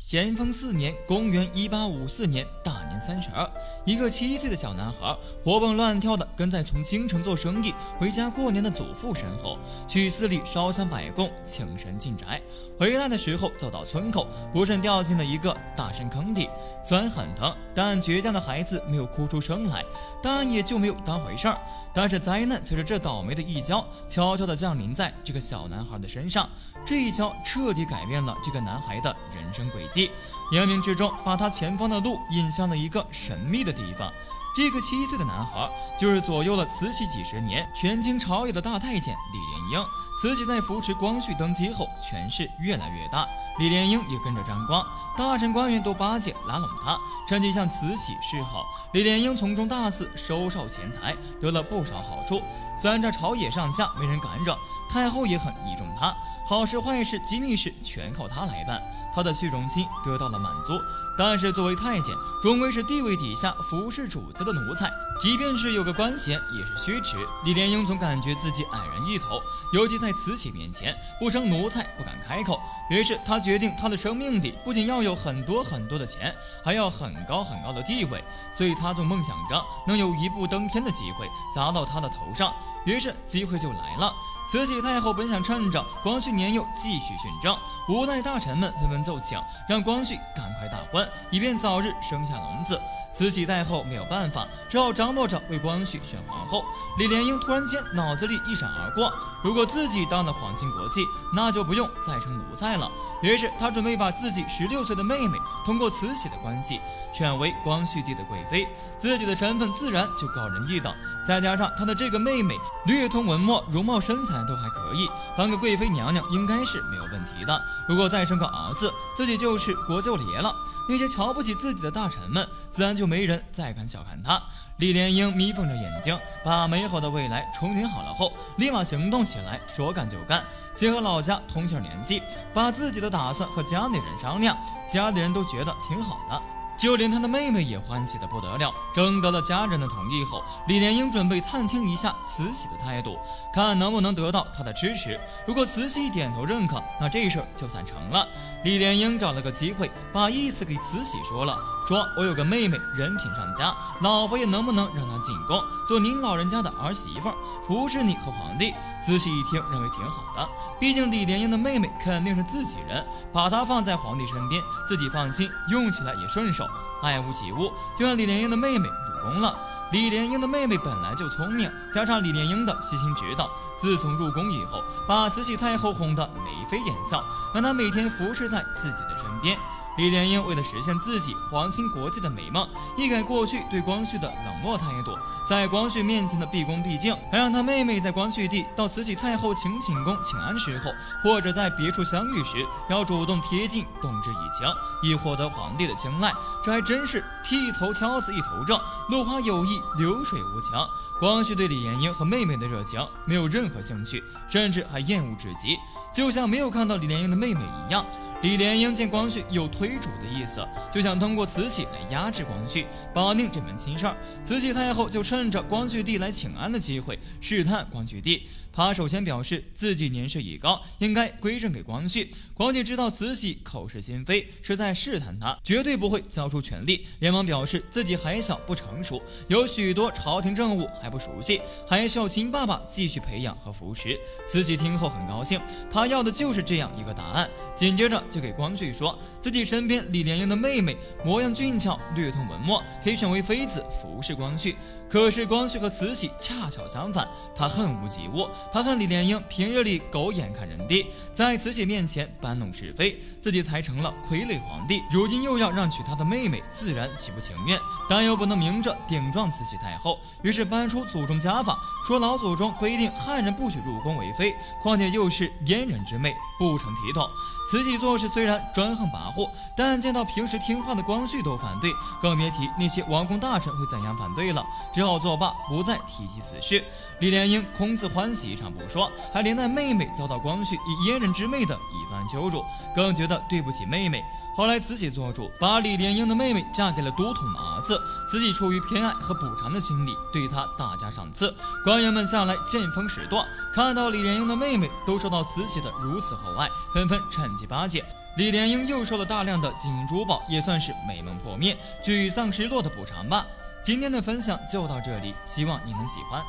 咸丰4年，公元1854年大年32，一个7岁的小男孩活蹦乱跳的跟在从京城做生意回家过年的祖父身后，去寺里烧香摆供，请神进宅。回来的时候走到村口，不慎掉进了一个大深坑里，虽然很疼，但倔强的孩子没有哭出声来，当然也就没有当回事儿。但是灾难随着这倒霉的一跤，悄悄地降临在这个小男孩的身上。这一跤彻底改变了这个男孩的人生轨迹，冥冥之中把他前方的路引向了一个神秘的地方。这个7岁的男孩就是左右了慈禧几十年权倾朝野的大太监李莲英。慈禧在扶持光绪登基后，权势越来越大，李莲英也跟着沾光，大臣官员都巴结拉拢他，趁机向慈禧示好。李莲英从中大肆收受钱财，得了不少好处。虽然这朝野上下没人敢惹，太后也很倚重他，好事坏事机密事全靠他来办，他的虚荣心得到了满足。但是作为太监，终归是地位底下服侍主子的奴才，即便是有个官衔也是虚职。李莲英总感觉自己矮人一头，尤其在慈禧面前，不生奴才不敢开口。于是他决定，他的生命里不仅要有很多的钱，还要很高的地位，所以他总梦想着能有一步登天的机会砸到他的头上。于是机会就来了。慈禧太后本想趁着光绪年幼继续训政，无奈大臣们纷纷奏请，让光绪赶快大婚，以便早日生下龙子。慈禧太后没有办法，只好张罗着为光绪选皇后。李莲英突然间脑子里一闪而过，如果自己当了皇亲国戚，那就不用再成奴才了。于是他准备把自己16岁的妹妹通过慈禧的关系选为光绪帝的贵妃，自己的身份自然就高人一等。再加上他的这个妹妹略通文墨，容貌身材都还可以，当个贵妃娘娘应该是没有问题的。如果再生个儿子，自己就是国舅爷了。那些瞧不起自己的大臣们，自然就没人再敢小看他。李莲英眯缝着眼睛，把美好的未来憧憬好了后，立马行动起来，说干就干。结合老家通信联系，把自己的打算和家里人商量，家里人都觉得挺好的，就连他的妹妹也欢喜得不得了。征得了家人的同意后，李莲英准备探听一下慈禧的态度，看能不能得到她的支持。如果慈禧点头认可，那这事儿就算成了。李莲英找了个机会，把意思给慈禧说了，说我有个妹妹人品上佳，老佛爷能不能让她进宫做您老人家的儿媳妇，服侍你和皇帝。慈禧一听认为挺好的，毕竟李莲英的妹妹肯定是自己人，把她放在皇帝身边，自己放心，用起来也顺手，爱屋及乌，就让李莲英的妹妹入宫了。李莲英的妹妹本来就聪明，加上李莲英的悉心指导，自从入宫以后，把慈禧太后哄得眉飞眼笑，让她每天服侍在自己的身边。李莲英为了实现自己皇亲国戚的美梦，一改过去对光绪的冷漠态度，在光绪面前的毕恭毕敬，还让他妹妹在光绪帝到慈禧太后寝宫请安时候，或者在别处相遇时，要主动贴近，动之以情，以获得皇帝的青睐。这还真是剃头挑子一头正，落花有意流水无情。光绪对李莲英和妹妹的热情没有任何兴趣，甚至还厌恶至极，就像没有看到李莲英的妹妹一样。李莲英见光绪有推主的意思，就想通过慈禧来压制光绪，保定这门亲事儿。慈禧太后就趁着光绪帝来请安的机会试探光绪帝。他首先表示自己年事已高，应该归正给光绪。光绪知道慈禧口是心非，是在试探他，绝对不会交出权力，连忙表示自己还小不成熟，有许多朝廷政务还不熟悉，还需要亲爸爸继续培养和扶持。慈禧听后很高兴，他要的就是这样一个答案。紧接着就给光绪说自己身边李莲英的妹妹模样俊俏，略通文墨，可以选为妃子服侍光绪。可是光绪和慈禧恰巧相反，他恨无及无。他看李莲英平日里狗眼看人低，在慈禧面前搬弄是非，自己才成了傀儡皇帝，如今又要让娶他的妹妹，自然极不情愿，但又不能明着顶撞慈禧太后。于是搬出祖宗家法，说老祖宗规定汉人不许入宫为妃，况且又是阉人之妹，不成体统。慈禧做事虽然专横跋扈，但见到平时听话的光绪都反对，更别提那些王公大臣会怎样反对了，只好作罢，不再提及此事。李莲英空自欢喜一场不说，还连带妹妹遭到光绪以阉人之妹的一番羞辱，更觉得对不起妹妹。后来慈禧做主，把李莲英的妹妹嫁给了都统的儿子。慈禧出于偏爱和补偿的心理，对她大加赏赐。官员们下来见风使舵，看到李莲英的妹妹都受到慈禧的如此厚爱，纷纷趁机巴结。李莲英又收了大量的金银珠宝，也算是美梦破灭，沮丧失落的补偿吧。今天的分享就到这里，希望你能喜欢。